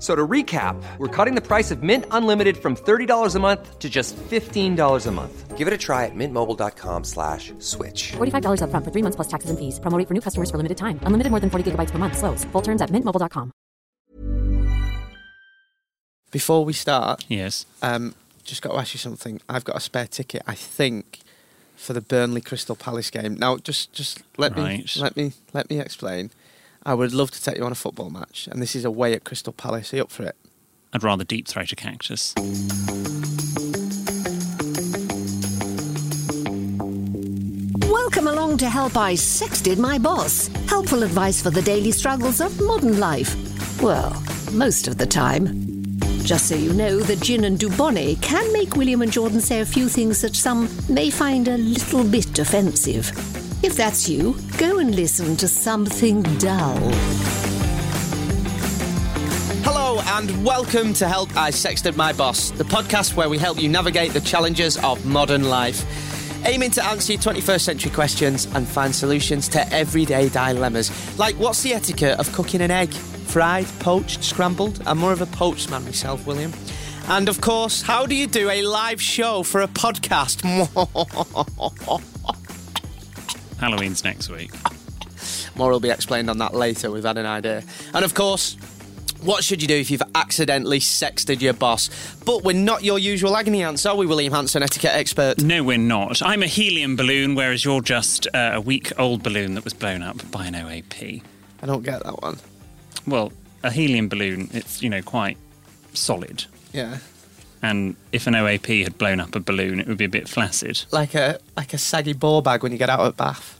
So to recap, we're cutting the price of Mint Unlimited from $30 a month to just $15 a month. Give it a try at mintmobile.com/switch. $45 up front for 3 months plus taxes and fees. Promo rate for new customers for limited time. Unlimited more than 40 gigabytes per month. Slows full terms at mintmobile.com. Before we start, yes, just got to ask you something. I've got a spare ticket, I think, for the Burnley Crystal Palace game. Now, just let me explain. I would love to take you on a football match, and this is away at Crystal Palace. Are you up for it? I'd rather deep throat a cactus. Welcome along to Help I Sexted My Boss. Helpful advice for the daily struggles of modern life. Well, most of the time. Just so you know, the gin and Dubonnet can make William and Jordan say a few things that some may find a little bit offensive. If that's you, go and listen to something dull. Hello and welcome to Help I Sexted My Boss, the podcast where we help you navigate the challenges of modern life, aiming to answer your 21st century questions and find solutions to everyday dilemmas, like what's the etiquette of cooking an egg? Fried, poached, scrambled? I'm more of a poached man myself, William. And of course, how do you do a live show for a podcast? Halloween's next week. More will be explained on that later. We've had an idea. And of course, what should you do if you've accidentally sexted your boss? But we're not your usual agony ants, are we, William Hanson, etiquette expert? No, we're not. I'm a helium balloon, whereas you're just a week-old balloon that was blown up by an OAP. I don't get that one. Well, a helium balloon, it's, you know, quite solid. Yeah. And if an OAP had blown up a balloon, it would be a bit flaccid. Like a saggy ball bag when you get out of bath.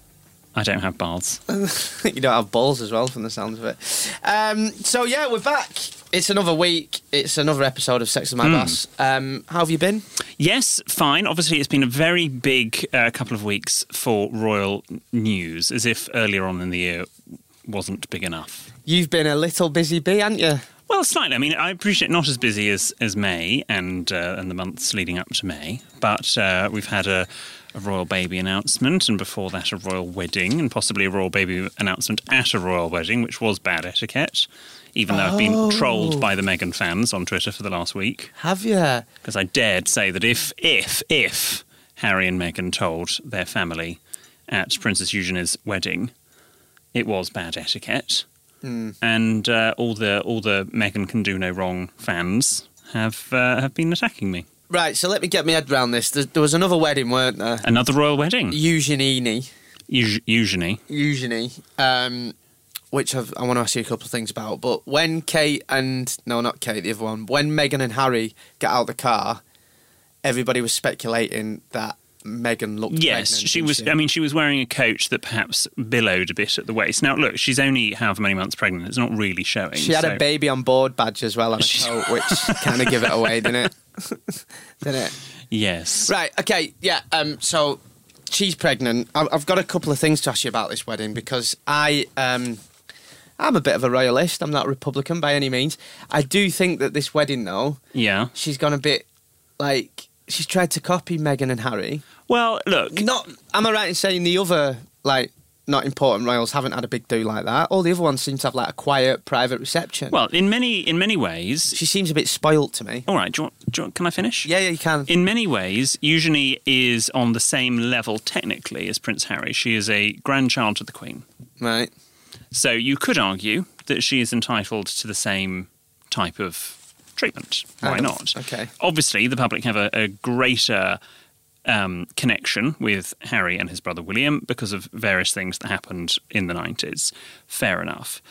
I don't have balls. You don't have balls as well, from the sounds of it. So, yeah, we're back. It's another week. It's another episode of Sex with My Boss. How have you been? Yes, fine. Obviously, it's been a very big couple of weeks for royal news, as if earlier on in the year wasn't big enough. You've been a little busy bee, haven't you? Well, slightly. I mean, I appreciate not as busy as May and the months leading up to May, but we've had a royal baby announcement, and before that a royal wedding, and possibly a royal baby announcement at a royal wedding, which was bad etiquette, even though I've been trolled by the Meghan fans on Twitter for the last week. Have you? Because I dared say that if Harry and Meghan told their family at Princess Eugenie's wedding, it was bad etiquette. And all the Meghan Can Do No Wrong fans have been attacking me. Right, so let me get my head around this. There was another wedding, weren't there? Another royal wedding. Eugenie. Which I want to ask you a couple of things about. But when when Meghan and Harry get out of the car, everybody was speculating that Meghan looked pregnant. Yes, she was. I mean, she was wearing a coat that perhaps billowed a bit at the waist. Now, look, she's only however many months pregnant. It's not really showing. She had a baby on board badge as well on a coat, which kind of give it away, didn't it? Yes. Right, okay, yeah, so she's pregnant. I've got a couple of things to ask you about this wedding, because I'm a bit of a royalist. I'm not a Republican by any means. I do think that this wedding, though, yeah, she's gone a bit, like... She's tried to copy Meghan and Harry. Well, look... am I right in saying the other, not important royals haven't had a big do like that? All the other ones seem to have, a quiet, private reception. Well, in many ways... She seems a bit spoilt to me. All right, can I finish? Yeah, you can. In many ways, Eugenie is on the same level, technically, as Prince Harry. She is a grandchild to the Queen. Right. So you could argue that she is entitled to the same type of... treatment. Why not? Okay. Obviously, the public have a greater connection with Harry and his brother William because of various things that happened in the 90s. Fair enough.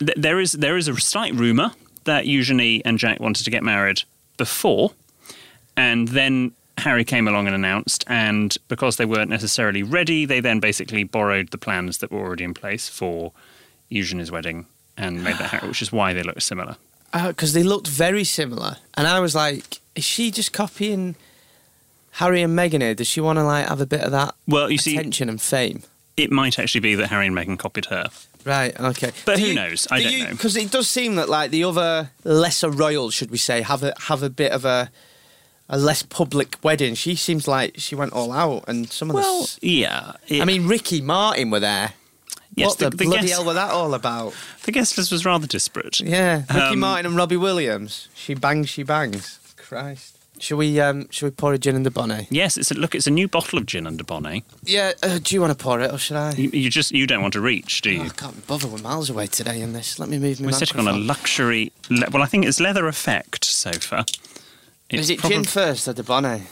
There is a slight rumour that Eugenie and Jack wanted to get married before, and then Harry came along and announced, and because they weren't necessarily ready, they then basically borrowed the plans that were already in place for Eugenie's wedding and made that Harry, which is why they look similar. Because they looked very similar, and I was like, is she just copying Harry and Meghan here? Does she want to like have a bit of that attention and fame? It might actually be that Harry and Meghan copied her. Right, okay. But who knows? I don't know. Because it does seem that like the other lesser royals, should we say, have a bit of a less public wedding. She seems like she went all out, and some of this... I mean, Ricky Martin were there. Yes, what the bloody hell were that all about? The guest list was rather disparate. Yeah, Ricky Martin and Robbie Williams. She bangs, she bangs. Christ. Shall we pour a gin and Dubonnet? Yes, it's a new bottle of gin and Dubonnet. Yeah, do you want to pour it or should I? You don't want to reach, do you? Oh, I can't bother. We're miles away today in this. Let me move my microphone. We're sitting on a luxury. I think it's leather effect sofa. Is it gin first or Dubonnet?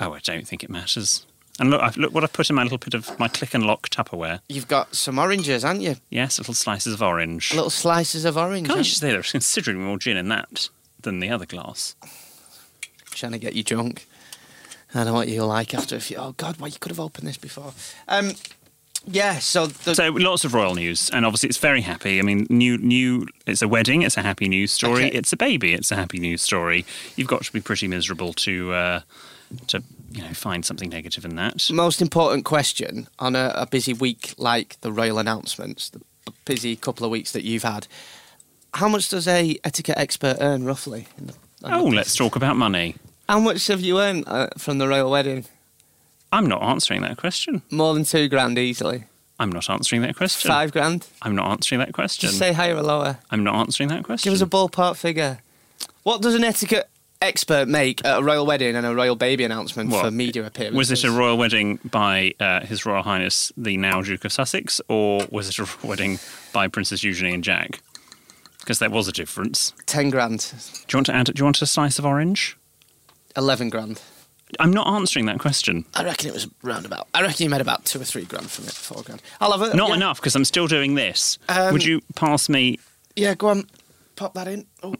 Oh, I don't think it matters. And look, look what I've put in my little bit of my click and lock Tupperware. You've got some oranges, haven't you? Yes, little slices of orange. Little slices of orange. Can I just say there's considerably more gin in that than the other glass. Trying to get you drunk. I don't know what you're like after a few... Oh, God, why you could have opened this before. So lots of royal news, and obviously it's very happy. I mean, it's a wedding, it's a happy news story. Okay. It's a baby, it's a happy news story. You've got to be pretty miserable to find something negative in that. Most important question on a busy week like the royal announcements, the busy couple of weeks that you've had, how much does a etiquette expert earn roughly in the... let's talk about money. How much have you earned from the royal wedding? I'm not answering that question. More than 2 grand easily. I'm not answering that question. 5 grand? I'm not answering that question. Just say higher or lower. I'm not answering that question. Give us a ballpark figure. What does an etiquette expert make at a royal wedding and a royal baby announcement for media appearances? Was it a royal wedding by His Royal Highness, the now Duke of Sussex, or was it a royal wedding by Princess Eugenie and Jack? Because there was a difference. 10 grand. Do you want a slice of orange? 11 grand. I'm not answering that question. I reckon it was roundabout. I reckon you made about 2 or 3 grand from it. 4 grand. I'll have it. Not enough because I'm still doing this. Would you pass me? Yeah, go on. Pop that in. Oh,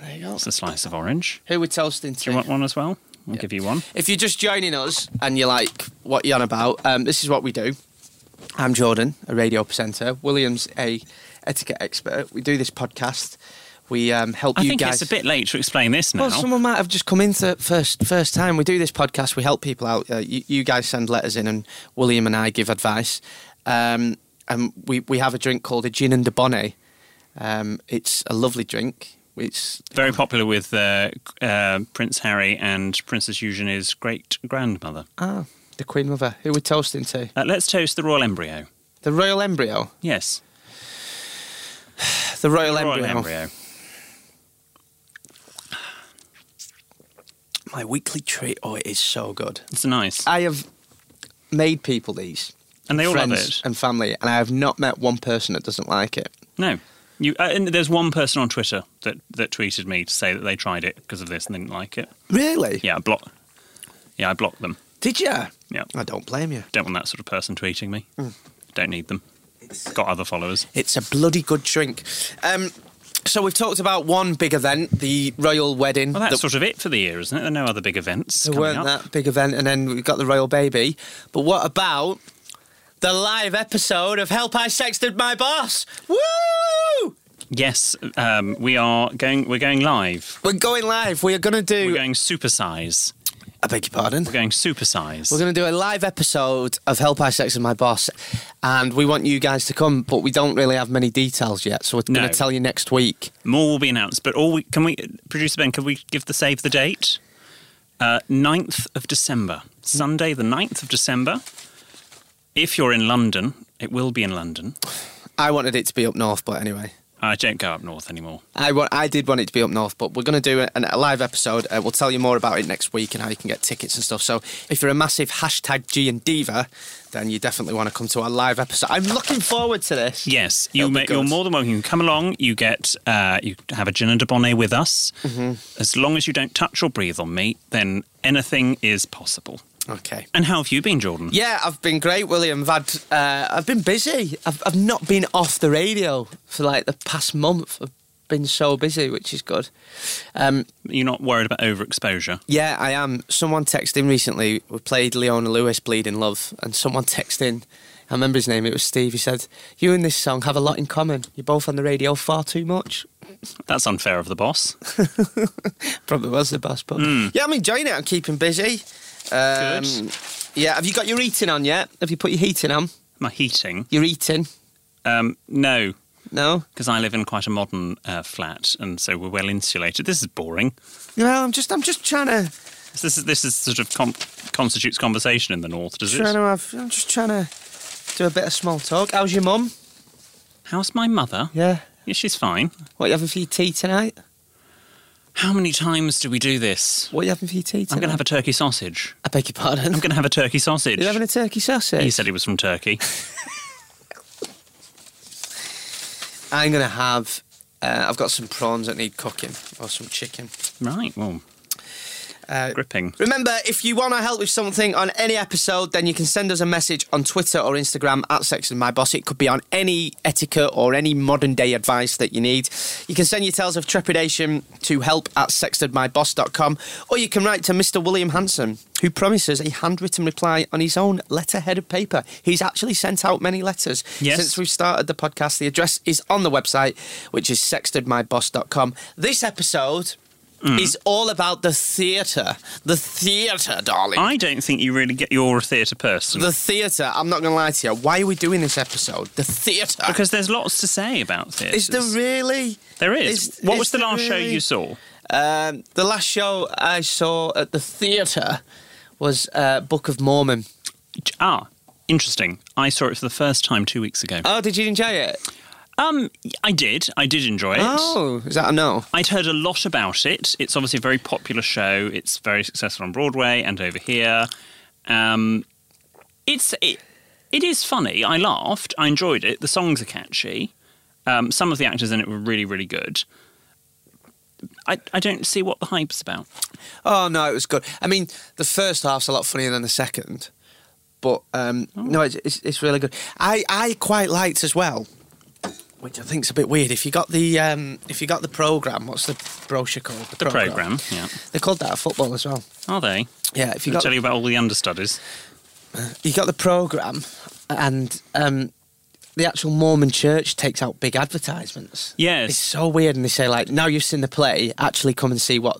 there you go. It's a slice of orange. Who we're toasting to? Do you want one as well? I'll give you one. If you're just joining us and you're like, what you on about? This is what we do. I'm Jordan, a radio presenter. William's a etiquette expert. We do this podcast. We help you guys. I think it's a bit late to explain this now. Well, someone might have just come in for first time. We do this podcast. We help people out. You guys send letters in, and William and I give advice. And we have a drink called a gin and Dubonnet. It's a lovely drink. It's very popular with Prince Harry and Princess Eugenie's great grandmother. Ah, the Queen Mother. Who we're toasting to? Let's toast the royal embryo. The royal embryo. Yes. The royal embryo. My weekly treat. Oh, it is so good. It's nice. I have made people these. And they all love it. And family. And I have not met one person that doesn't like it. No. And there's one person on Twitter that tweeted me to say that they tried it because of this and didn't like it. Really? Yeah, I blocked them. Did you? Yeah. I don't blame you. Don't want that sort of person tweeting me. Mm. Don't need them. Got other followers. It's a bloody good drink. So we've talked about one big event, the royal wedding. Well, that's sort of it for the year, isn't it? There are no other big events. There weren't that big event, and then we've got the royal baby. But what about the live episode of Help I Sexted My Boss? Woo! Yes, we're going live. We're going live. We are going to do... We're going supersize. I beg your pardon? We're going supersize. We're going to do a live episode of Help I Sexted My Boss, and we want you guys to come, but we don't really have many details yet, so we're going to tell you next week. More will be announced, but Producer Ben, can we give the save the date? 9th of December. Sunday the 9th of December. If you're in London, it will be in London. I wanted it to be up north, but anyway. I don't go up north anymore. I did want it to be up north, but we're going to do a live episode. We'll tell you more about it next week and how you can get tickets and stuff. So if you're a massive #G and Diva, then you definitely want to come to our live episode. I'm looking forward to this. Yes, you're more than welcome. You can come along. You get you have a gin and Dubonnet with us. Mm-hmm. As long as you don't touch or breathe on me, then anything is possible. Okay. And how have you been, Jordan? Yeah, I've been great, William. I've been busy. I've not been off the radio for like the past month. I've been so busy, which is good. You're not worried about overexposure? Yeah, I am. Someone texted in recently, we played Leona Lewis, Bleeding Love, and someone texted in, I remember his name, it was Steve, he said, you and this song have a lot in common. You're both on the radio far too much. That's unfair of the boss. Probably was the boss, but... Yeah, I'm enjoying it. I'm keeping busy. Good. Yeah, have you got your eating on yet? Have you put your heating on? My heating? Your eating? No. No? Because I live in quite a modern flat, and so we're well insulated. This is boring. Well, I'm just trying to... This is sort of constitutes conversation in the north, does it? I'm just trying to do a bit of small talk. How's your mum? How's my mother? Yeah. Yeah, she's fine. What are you having for your tea tonight? How many times do we do this? What are you having for your tea tonight? I'm going to have a turkey sausage. I beg your pardon? I'm going to have a turkey sausage. You're having a turkey sausage? He said he was from Turkey. I'm going to have... I've got some prawns that need cooking, or some chicken. Right, well... gripping. Remember, if you want to help with something on any episode, then you can send us a message on Twitter or Instagram @SexandMyBoss. It could be on any etiquette or any modern day advice that you need. You can send your tales of trepidation to help@sextedmyboss.com, or you can write to Mr. William Hanson, who promises a handwritten reply on his own letterhead of paper. He's actually sent out many letters since we've started the podcast. The address is on the website, which is sextedmyboss.com. This episode... is all about the theatre. The theatre, darling. I don't think you really get you're a theatre person. The theatre, I'm not going to lie to you. Why are we doing this episode? The theatre. Because there's lots to say about theatre. Is there really? There is. What was the last show you saw? The last show I saw at the theatre was Book of Mormon. Ah, interesting. I saw it for the first time 2 weeks ago. Oh, did you enjoy it? I did. I did enjoy it. Oh, is that a no? I'd heard a lot about it. It's obviously a very popular show. It's very successful on Broadway and over here. It is funny. I laughed. I enjoyed it. The songs are catchy. Some of the actors in it were really, really good. I don't see what the hype's about. Oh, no, it was good. I mean, the first half's a lot funnier than the second. But, no, it's really good. I quite liked as well, which I think's a bit weird. If you got the programme, what's the brochure called? The programme, yeah. They're called that at football as well. Are they? Yeah. If you got, tell you about all the understudies. You got the programme, and the actual Mormon church takes out big advertisements. Yes. It's so weird, and they say like, now you've seen the play, actually come and see what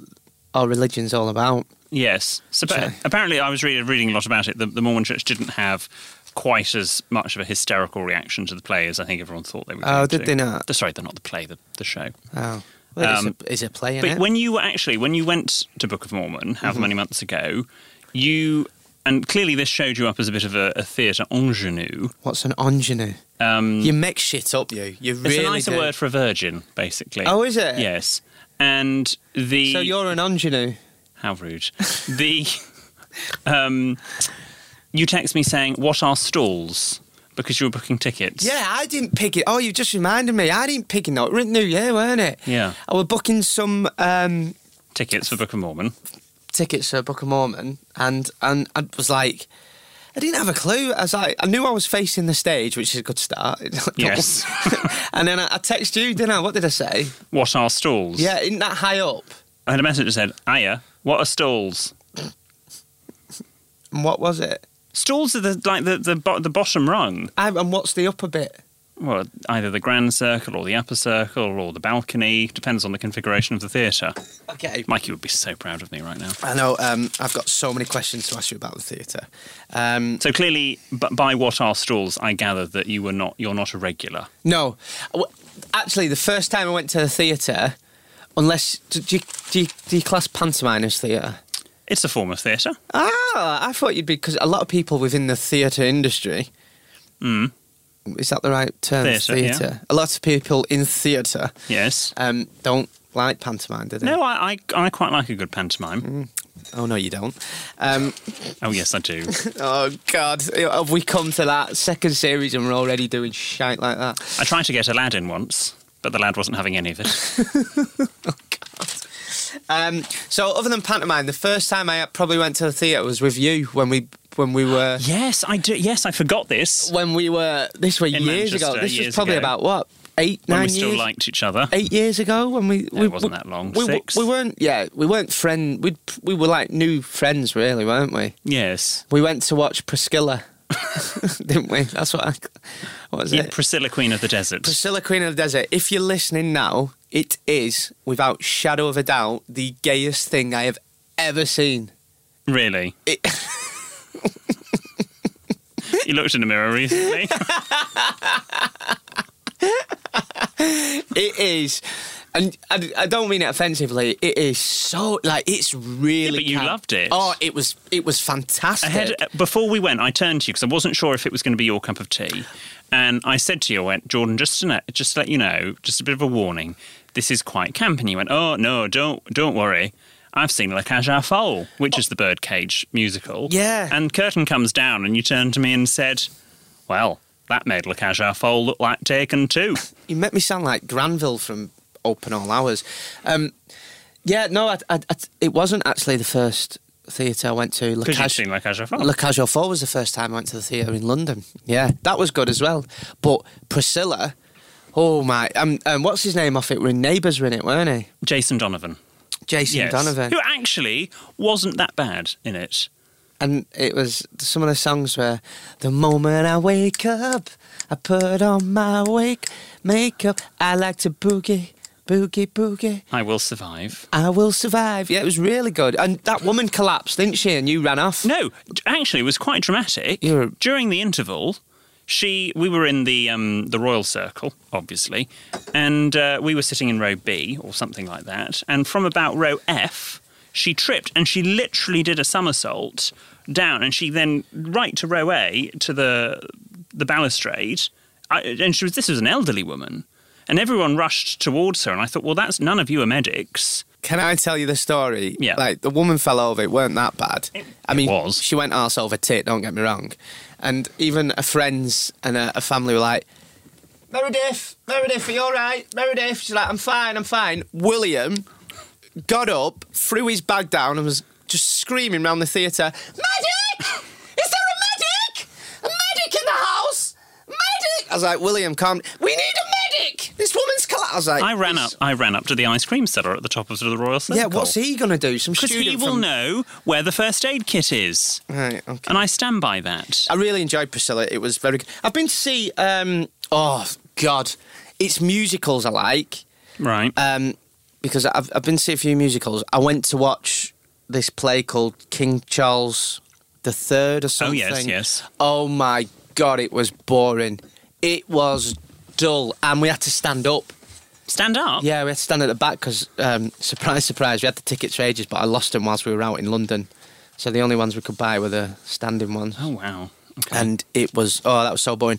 our religion's all about. Yes. So apparently, I was reading a lot about it. The Mormon church didn't have quite as much of a hysterical reaction to the play as I think everyone thought they would. Oh, did they not? Sorry, they're not the play, the show. Oh, well, it's a play, isn't it? But when you went to Book of Mormon, however many months ago, and clearly this showed you up as a bit of a theatre ingenue. What's an ingenue? You make shit up, you. You really do. It's a nicer word for a virgin, basically. Oh, is it? Yes. And the... So you're an ingenue? How rude. You text me saying, what are stalls? Because you were booking tickets. Yeah, I didn't pick it. Oh, you just reminded me. I didn't pick it. No, it was New Year, weren't it? Yeah. I was booking some... tickets for Book of Mormon. Tickets for Book of Mormon. And I was like... I didn't have a clue. I was like... I knew I was facing the stage, which is a good start. Yes. And then I texted you, didn't I? What did I say? What are stalls? Yeah, isn't that high up? I had a message that said, Aya, what are stalls? And what was it? Stalls are the bottom rung. And what's the upper bit? Well, either the grand circle or the upper circle or the balcony. Depends on the configuration of the theatre. Okay. Mikey would be so proud of me right now. I know. I've got so many questions to ask you about the theatre. So clearly, by what are stalls, I gather that you're not a regular. No. Actually, the first time I went to the theatre, unless... Do you class pantomime as theatre? It's a form of theatre. Ah, I thought you'd be... Because a lot of people within the theatre industry is that the right term? Theatre. Yeah. A lot of people in theatre don't like pantomime, do they? No, I quite like a good pantomime. Mm. Oh, no, you don't. Oh, yes, I do. Oh, God. Have we come to that second series and we're already doing shite like that? I tried to get Aladdin once, but the lad wasn't having any of it. Oh, God. So, other than pantomime, the first time I probably went to the theatre was with you when we were... Yes, I do. Yes, I forgot this. When we were... This were in years Manchester, ago. This years was probably ago. About, what, 8, 9 years? When we still liked each other. 8 years ago when we... No, it wasn't that long. Six. We weren't friends. We were like new friends, really, weren't we? Yes. We went to watch Priscilla, didn't we? That's what I... What was it? Priscilla, Queen of the Desert. Priscilla, Queen of the Desert. If you're listening now, it is, without shadow of a doubt, the gayest thing I have ever seen. Really? You looked in the mirror recently. It is, and I don't mean it offensively. It is so like it's really. Yeah, but you loved it. Oh, it was fantastic. Before we went, I turned to you because I wasn't sure if it was going to be your cup of tea, and I said to you, I went, Jordan, just to let you know, just a bit of a warning. This is quite camp, and you went, oh no, don't worry. I've seen La Cage aux Folles, which is the Birdcage musical. Yeah. And curtain comes down and you turned to me and said, well, that made La Cage aux Folles look like Taken too. You make me sound like Granville from Open All Hours. It wasn't actually the first theatre I went to. Because you've seen La Cage aux Folles. La Cage aux Folles was the first time I went to the theatre in London. Yeah, that was good as well. But Priscilla, oh my... what's his name off it? We're in Neighbours, were in it, weren't he? Jason Donovan. Who actually wasn't that bad in it. And it was... Some of the songs were... The moment I wake up, I put on my makeup. I like to boogie, boogie, boogie. I will survive. Yeah, it was really good. And that woman collapsed, didn't she? And you ran off. No, actually, it was quite dramatic. During the interval... We were in the Royal Circle, obviously, and we were sitting in row B or something like that. And from about row F, she tripped and she literally did a somersault down, and she then right to row A to the balustrade. This was an elderly woman, and everyone rushed towards her. And I thought, well, that's none of you are medics. Can I tell you the story? Yeah. Like, the woman fell over. It weren't that bad. It was. She went arse over tit, don't get me wrong. And even a friends and a family were like, Meredith, are you all right? Meredith. She's like, I'm fine. William got up, threw his bag down and was just screaming round the theatre, Medic! Is there a medic? A medic in the house? Medic! I was like, William, calm. We need a medic! This woman's collapsed. I was like... I ran up to the ice cream cellar at the top of the Royal Circle. Yeah, what's he going to do? Some student Because he will know where the first aid kit is. Right, OK. And I stand by that. I really enjoyed Priscilla. It was very good. I've been to see... oh, God. It's musicals I like. Right. Because I've been to see a few musicals. I went to watch this play called King Charles III or something. Oh, yes. Oh, my God, it was boring. It was... dull, and we had to stand up. Stand up? Yeah, we had to stand at the back because, surprise, surprise, we had the tickets for ages, but I lost them whilst we were out in London. So the only ones we could buy were the standing ones. Oh, wow. Okay. And it was, that was so boring.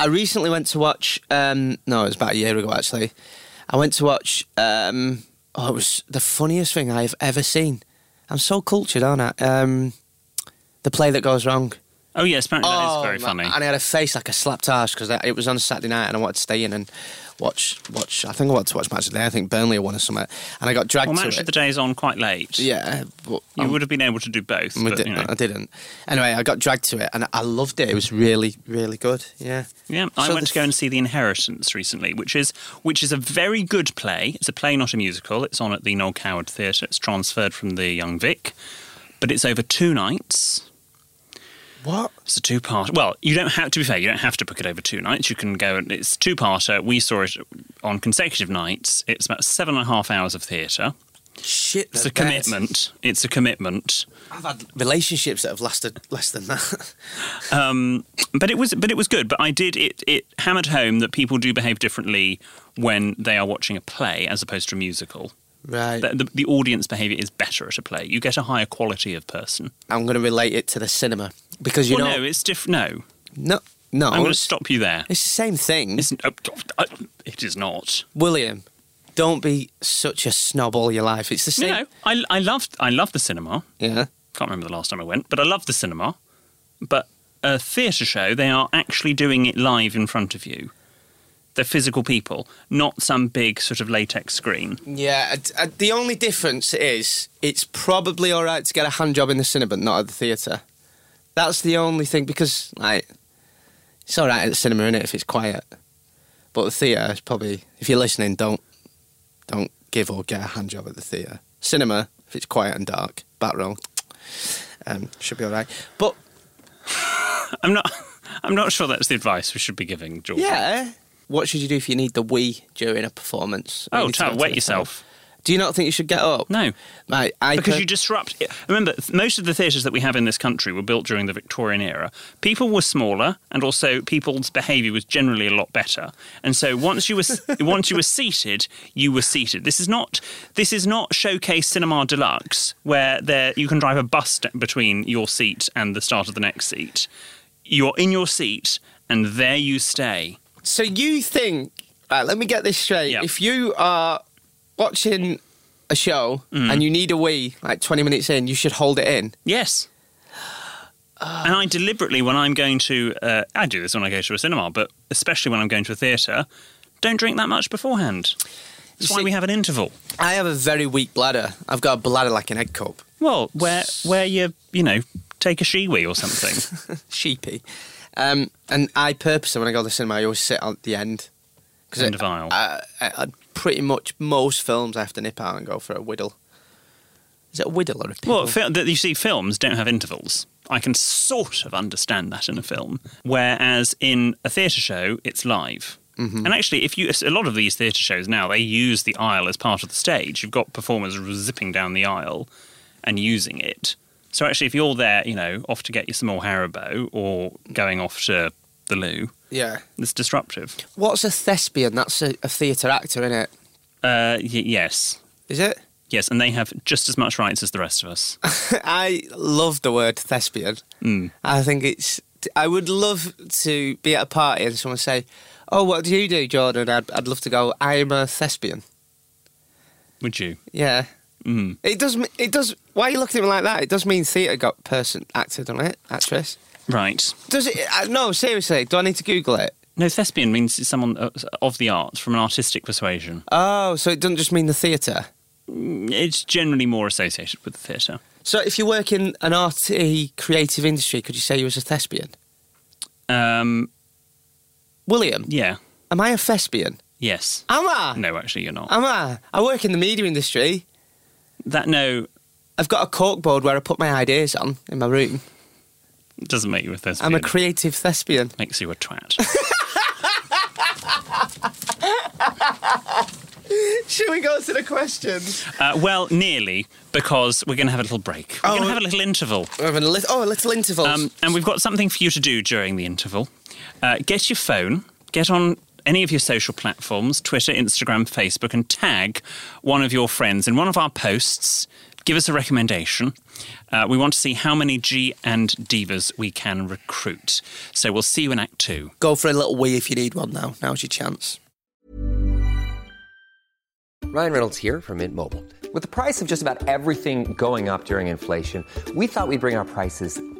I recently went to watch, it was about a year ago, actually. I went to watch, it was the funniest thing I've ever seen. I'm so cultured, aren't I? The play that goes wrong. Oh, yes, apparently that is very funny. And I had a face like a slapped arse because it was on a Saturday night and I wanted to stay in and watch. I think I wanted to watch Match of the Day. I think Burnley won or something. And I got dragged to it. Well, Match of the Day is on quite late. Yeah. But, you would have been able to do both. I didn't. Anyway, I got dragged to it and I loved it. It was really, really good. Yeah. Yeah, I went to go and see The Inheritance recently, which is a very good play. It's a play, not a musical. It's on at the Noel Coward Theatre. It's transferred from the Young Vic. But it's over 2 nights... What? It's a two-parter. Well, you don't have to book it over 2 nights. You can go and... It's two-parter. We saw it on consecutive nights. It's about 7.5 hours of theatre. Shit, that's commitment. It's a commitment. I've had relationships that have lasted less than that. But it was good. But I did... It hammered home that people do behave differently when they are watching a play as opposed to a musical. Right. The audience behaviour is better at a play. You get a higher quality of person. I'm going to relate it to the cinema because it's different. No. No. I'm going to stop you there. It's the same thing. It is not. William, don't be such a snob all your life. It's the same. No, I love the cinema. Yeah. Can't remember the last time I went, but I love the cinema. But a theatre show, they are actually doing it live in front of you. They're physical people, not some big sort of latex screen. Yeah, the only difference is it's probably all right to get a hand job in the cinema, but not at the theatre. That's the only thing, because like it's all right at the cinema, innit, if it's quiet. But the theatre is probably, if you're listening, don't give or get a hand job at the theatre. Cinema, if it's quiet and dark, back row, should be all right. But I'm not sure that's the advice we should be giving, George. Yeah. What should you do if you need the wee during a performance? Oh, wet yourself. Do you not think you should get up? No. Like, because you disrupt... Remember, most of the theatres that we have in this country were built during the Victorian era. People were smaller, and also people's behaviour was generally a lot better. And so once you were seated, you were seated. This is not Showcase Cinema Deluxe, where you can drive a bus between your seat and the start of the next seat. You're in your seat, and there you stay. So you think, let me get this straight, yep. If you are watching a show and you need a wee, like 20 minutes in, you should hold it in? Yes. And I deliberately, when I'm going to, I do this when I go to a cinema, but especially when I'm going to a theatre, don't drink that much beforehand. That's why we have an interval. I have a very weak bladder. I've got a bladder like an egg cup. Well, where you know, take a she-wee or something. Sheepy. And I purposely, when I go to the cinema, I always sit at the end. End of aisle. I pretty much most films I have to nip out and go for a whittle. Is it a whittle or a piddle? Well, you see, films don't have intervals. I can sort of understand that in a film. Whereas in a theatre show, it's live. Mm-hmm. And actually, a lot of these theatre shows now, they use the aisle as part of the stage. You've got performers zipping down the aisle and using it. So actually, if you're there, you know, off to get you some more Haribo or going off to the loo, yeah, it's disruptive. What's a thespian? That's a theatre actor, isn't it? Yes. Is it? Yes, and they have just as much rights as the rest of us. I love the word thespian. Mm. I think it's... I would love to be at a party and someone say, oh, what do you do, Jordan? I'd love to go, I'm a thespian. Would you? Yeah. Mm. It does. Why are you looking at me like that? It does mean theatre got person, actor, doesn't it? Actress. Right. Does it? No, seriously. Do I need to Google it? No, thespian means someone of the arts, from an artistic persuasion. Oh, so it doesn't just mean the theatre? It's generally more associated with the theatre. So if you work in an arty, creative industry, could you say you was a thespian? William? Yeah. Am I a thespian? Yes. Am I? No, actually, you're not. Am I? I work in the media industry. That no, I've got a corkboard where I put my ideas on in my room. It doesn't make you a thespian. I'm a creative thespian. Makes you a twat. Should we go to the questions? Well, nearly, because we're going to have a little break. We're going to have a little interval. A little interval. And we've got something for you to do during the interval. Get your phone. Get on any of your social platforms, Twitter, Instagram, Facebook, and tag one of your friends in one of our posts. Give us a recommendation. We want to see how many G and divas we can recruit. So we'll see you in Act 2. Go for a little wee if you need one now. Now's your chance. Ryan Reynolds here from Mint Mobile. With the price of just about everything going up during inflation, we thought we'd bring our prices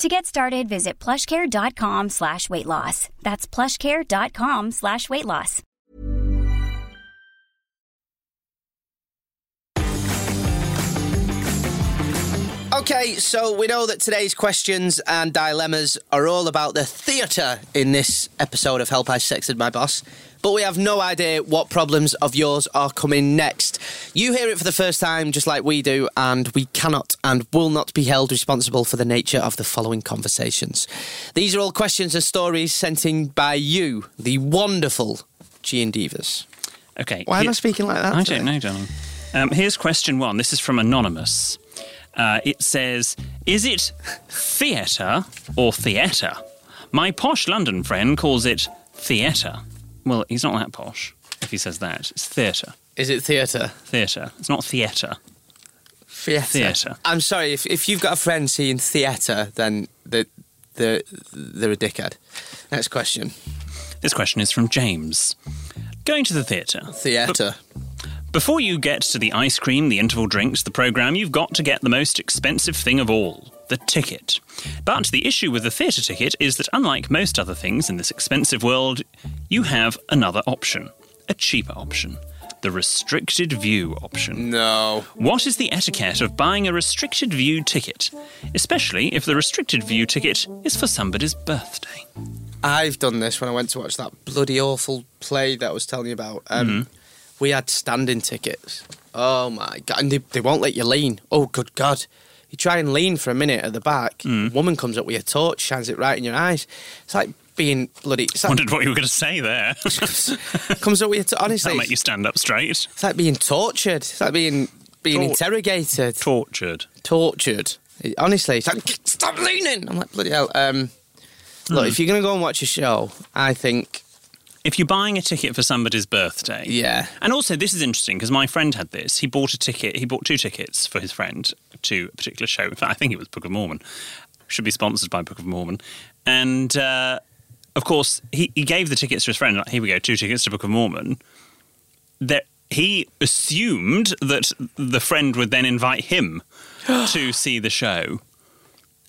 To get started, visit plushcare.com/weightloss. That's plushcare.com/weightloss. Okay, so we know that today's questions and dilemmas are all about the theatre in this episode of Help I Sexted My Boss, but we have no idea what problems of yours are coming next. You hear it for the first time, just like we do, and we cannot and will not be held responsible for the nature of the following conversations. These are all questions and stories sent in by you, the wonderful Gian Divas. Okay. Why am I speaking like that? I don't know, darling. Here's question one. This is from Anonymous. It says, is it theatre or theatre? My posh London friend calls it theatre. Well, he's not that posh if he says that. It's theatre. Is it theatre? Theatre. It's not theatre. Theatre. I'm sorry, if you've got a friend saying theatre, then they're a dickhead. Next question. This question is from James. Going to the theatre. Theatre. Before you get to the ice cream, the interval drinks, the programme, you've got to get the most expensive thing of all, the ticket. But the issue with the theatre ticket is that unlike most other things in this expensive world, you have another option, a cheaper option, the restricted view option. No. What is the etiquette of buying a restricted view ticket, especially if the restricted view ticket is for somebody's birthday? I've done this when I went to watch that bloody awful play that I was telling you about. We had standing tickets. Oh, my God. And they won't let you lean. Oh, good God. You try and lean for a minute at the back. A woman comes up with a torch, shines it right in your eyes. It's like being bloody... I wondered what you were going to say there. Comes up with a torch. Honestly. That'll make you stand up straight. It's like being tortured. It's like being interrogated. Tortured. Honestly. It's like, stop leaning. I'm like, bloody hell. Look, if you're going to go and watch a show, I think... If you're buying a ticket for somebody's birthday... Yeah. And also, this is interesting, because my friend had this. He bought a ticket. He bought two tickets for his friend to a particular show. In fact, I think it was Book of Mormon. Should be sponsored by Book of Mormon. And, of course, he gave the tickets to his friend. Like, here we go, two tickets to Book of Mormon. He assumed that the friend would then invite him to see the show.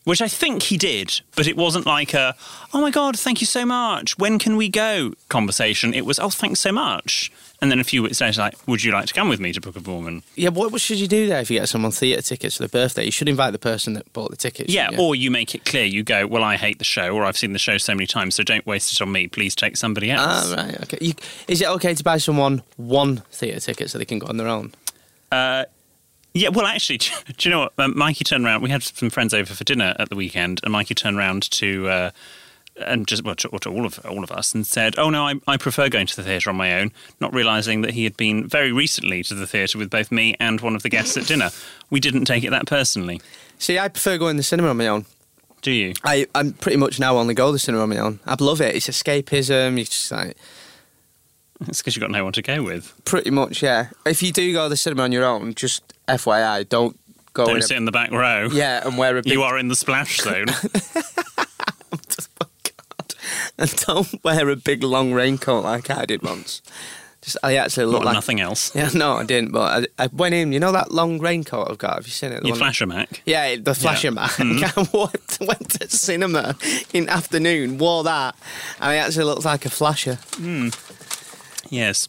Which I think he did, but it wasn't like a, oh my God, thank you so much, when can we go conversation. It was, oh, thanks so much. And then a few weeks later, like, would you like to come with me to Book of Mormon? Yeah, what should you do there if you get someone theatre tickets for their birthday? You should invite the person that bought the tickets. Yeah, or you make it clear, you go, well, I hate the show, or I've seen the show so many times, so don't waste it on me, please take somebody else. Ah, right, okay. Is it okay to buy someone one theatre ticket so they can go on their own? Yeah, well, actually, do you know what? Mikey turned round. We had some friends over for dinner at the weekend, and Mikey turned round to all of us and said, "Oh no, I prefer going to the theatre on my own," not realising that he had been very recently to the theatre with both me and one of the guests at dinner. We didn't take it that personally. See, I prefer going to the cinema on my own. Do you? I'm pretty much now only go to the cinema on my own. I love it. It's escapism. It's just like. It's because you've got no one to go with. Pretty much, yeah. If you do go to the cinema on your own, just FYI, don't go... Don't sit in the back row. Yeah, and wear a big... You are in the splash zone. Oh, God. And don't wear a big, long raincoat like I did once. I actually looked like... nothing else. Yeah, no, I didn't, but I went in... You know that long raincoat I've got? Have you seen it? Your flasher Mac? Yeah, the flasher Mac. I went to cinema in the afternoon, wore that, and I actually looked like a flasher. Yes.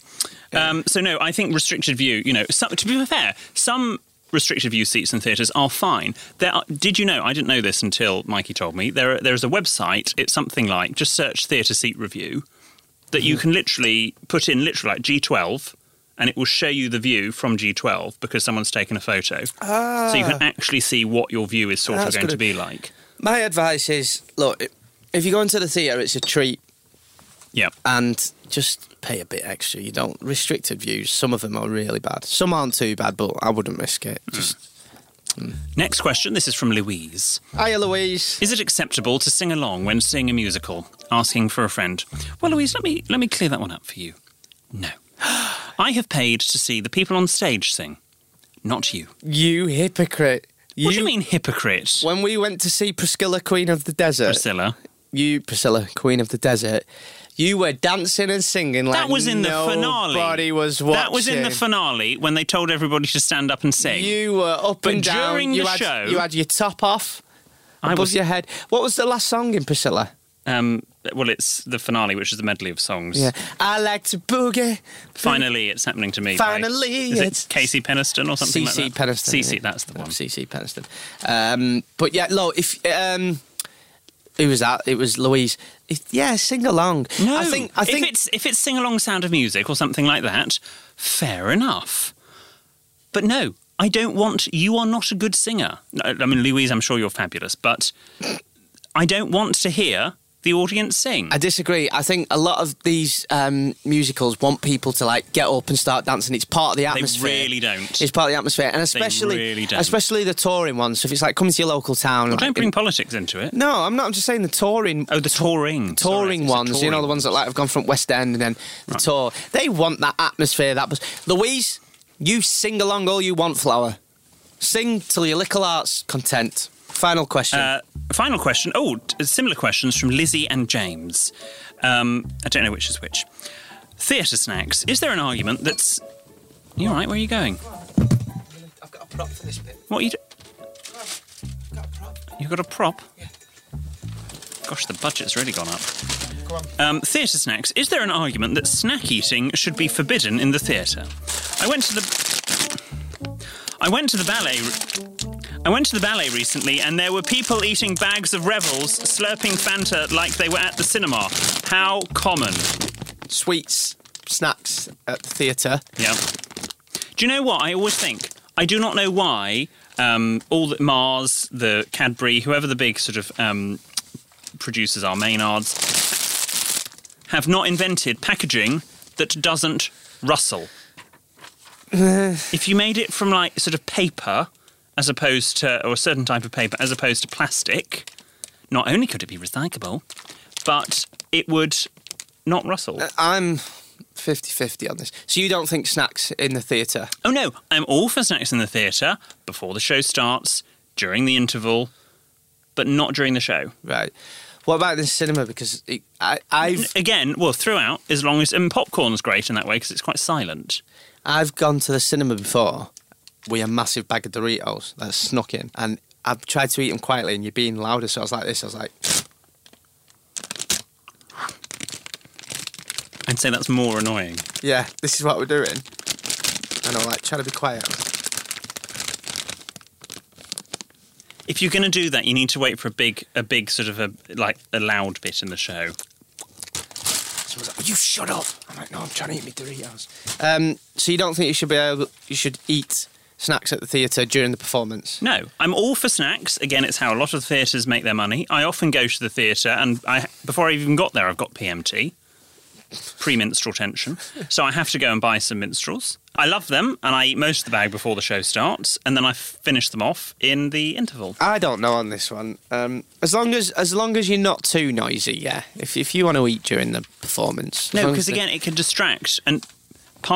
So, no, I think restricted view, you know, to be fair, some restricted view seats in theatres are fine. Did you know, I didn't know this until Mikey told me, there's a website, it's something like, just search theatre seat review, that you can literally put in like G12 and it will show you the view from G12 because someone's taken a photo. So you can actually see what your view is sort of going to be like. My advice is, look, if you go into the theatre, it's a treat. Yeah. And just pay a bit extra. You don't... Restricted views, some of them are really bad. Some aren't too bad, but I wouldn't risk it. Next question, this is from Louise. Hiya, Louise. Is it acceptable to sing along when seeing a musical? Asking for a friend. Well, Louise, let me clear that one up for you. No. I have paid to see the people on stage sing. Not you. You hypocrite. What do you mean hypocrite? When we went to see Priscilla, Queen of the Desert. Priscilla, Queen of the Desert. You were dancing and singing like nobody was watching. That was in the finale when they told everybody to stand up and sing. You were up and down. During the show... You had your top off, above your head. What was the last song in Priscilla? Well, it's the finale, which is the medley of songs. Yeah. I like to boogie. Finally, it's happening to me. Finally, it's... C.C. Peniston or something like that? C.C. Peniston. C.C., that's the one. C.C. Peniston. But yeah, look, if... Who was that? It was Louise. Yeah, sing along. No, I think if it's sing along Sound of Music or something like that, fair enough. But no, I don't want. You are not a good singer. I mean, Louise, I'm sure you're fabulous, but I don't want to hear the audience sing. I disagree. I think a lot of these musicals want people to like get up and start dancing. It's part of the atmosphere. They really don't. It's part of the atmosphere, and especially especially the touring ones. So if it's like coming to your local town, well, like, don't bring politics into it. No, I'm not. I'm just saying the touring. Oh, the touring, touring ones. Touring. You know, the ones that like have gone from West End and then the tour. They want that atmosphere. That Louise, you sing along all you want, flower. Sing till your little heart's content. Final question. Oh, similar questions from Lizzie and James. I don't know which is which. Theatre snacks. Is there an argument that's... You all right? Where are you going? I've got a prop for this bit. What are you I've got a prop. You've got a prop? Yeah. Gosh, the budget's really gone up. Go on. Theatre snacks. Is there an argument that snack eating should be forbidden in the theatre? I went to the ballet recently and there were people eating bags of Revels, slurping Fanta like they were at the cinema. How common? Sweets, snacks at the theatre. Yeah. Do you know what? I always think, I do not know why all the Mars, the Cadbury, whoever the big sort of producers are, Maynards, have not invented packaging that doesn't rustle. If you made it from like sort of paper... as opposed to, or a certain type of paper, as opposed to plastic, not only could it be recyclable, but it would not rustle. I'm 50-50 on this. So you don't think snacks in the theatre? Oh, no. I'm all for snacks in the theatre, before the show starts, during the interval, but not during the show. Right. What about the cinema? Because I've... Again, well, throughout, as long as... And popcorn's great in that way, because it's quite silent. I've gone to the cinema before... with a massive bag of Doritos that I snuck in. And I've tried to eat them quietly and you're being louder, so I was like this, I'd say that's more annoying. Yeah, this is what we're doing. And I'm like, try to be quiet. If you're going to do that, you need to wait for a big sort of, a loud bit in the show. Someone's like, will you shut up? I'm like, no, I'm trying to eat my Doritos. So you don't think you should eat... snacks at the theatre during the performance? No, I'm all for snacks. Again, it's how a lot of theatres make their money. I often go to the theatre and before I even got there, I've got PMT, pre-minstrel tension. So I have to go and buy some minstrels. I love them and I eat most of the bag before the show starts and then I finish them off in the interval. I don't know on this one. As long as you're not too noisy, yeah. If you want to eat during the performance. No, because again, it can distract and...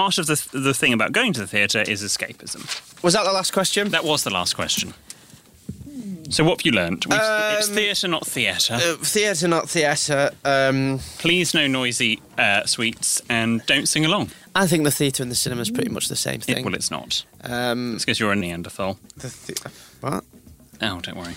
Part of the thing about going to the theatre is escapism. Was that the last question? That was the last question. So what have you learnt? It's theatre, not theatre. Theatre, not theatre. Please no noisy sweets and don't sing along. I think the theatre and the cinema is pretty much the same thing. Well, it's not. It's because you're a Neanderthal. What? Oh, don't worry.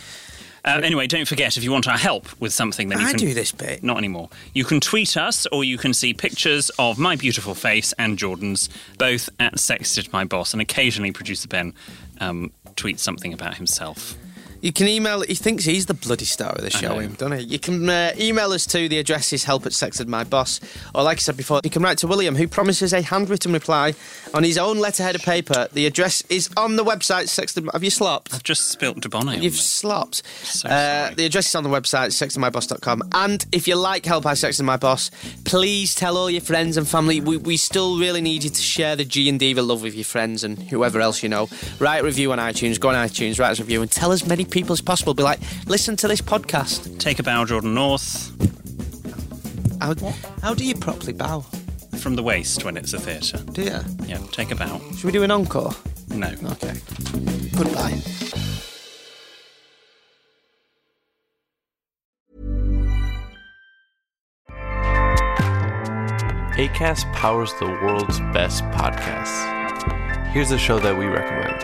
Anyway, don't forget, if you want our help with something... then you can, I do this bit. Not anymore. You can tweet us, or you can see pictures of my beautiful face and Jordan's, both at Sexted My Boss, and occasionally producer Ben tweets something about himself. You can email... He thinks he's the bloody star of the show, doesn't he? You can email us too. The address is help@sexedmyboss. Or like I said before, you can write to William, who promises a handwritten reply on his own letterhead of paper. The address is on the website, Sexted... Have you slopped? I've just spilt Dubonnet. You've slopped. So the address is on the website, sexedmyboss.com. And if you like Help I Sexted My Boss, please tell all your friends and family. We still really need you to share the G and Diva love with your friends and whoever else you know. Write a review on iTunes. Go on iTunes, write us a review and tell as many people as possible. Be like, listen to this podcast. Take a bow, Jordan North. How do you properly bow? From the waist when it's a theatre. Do you? Yeah, take a bow. Should we do an encore? No. Okay. Goodbye. Acast powers the world's best podcasts. Here's a show that we recommend.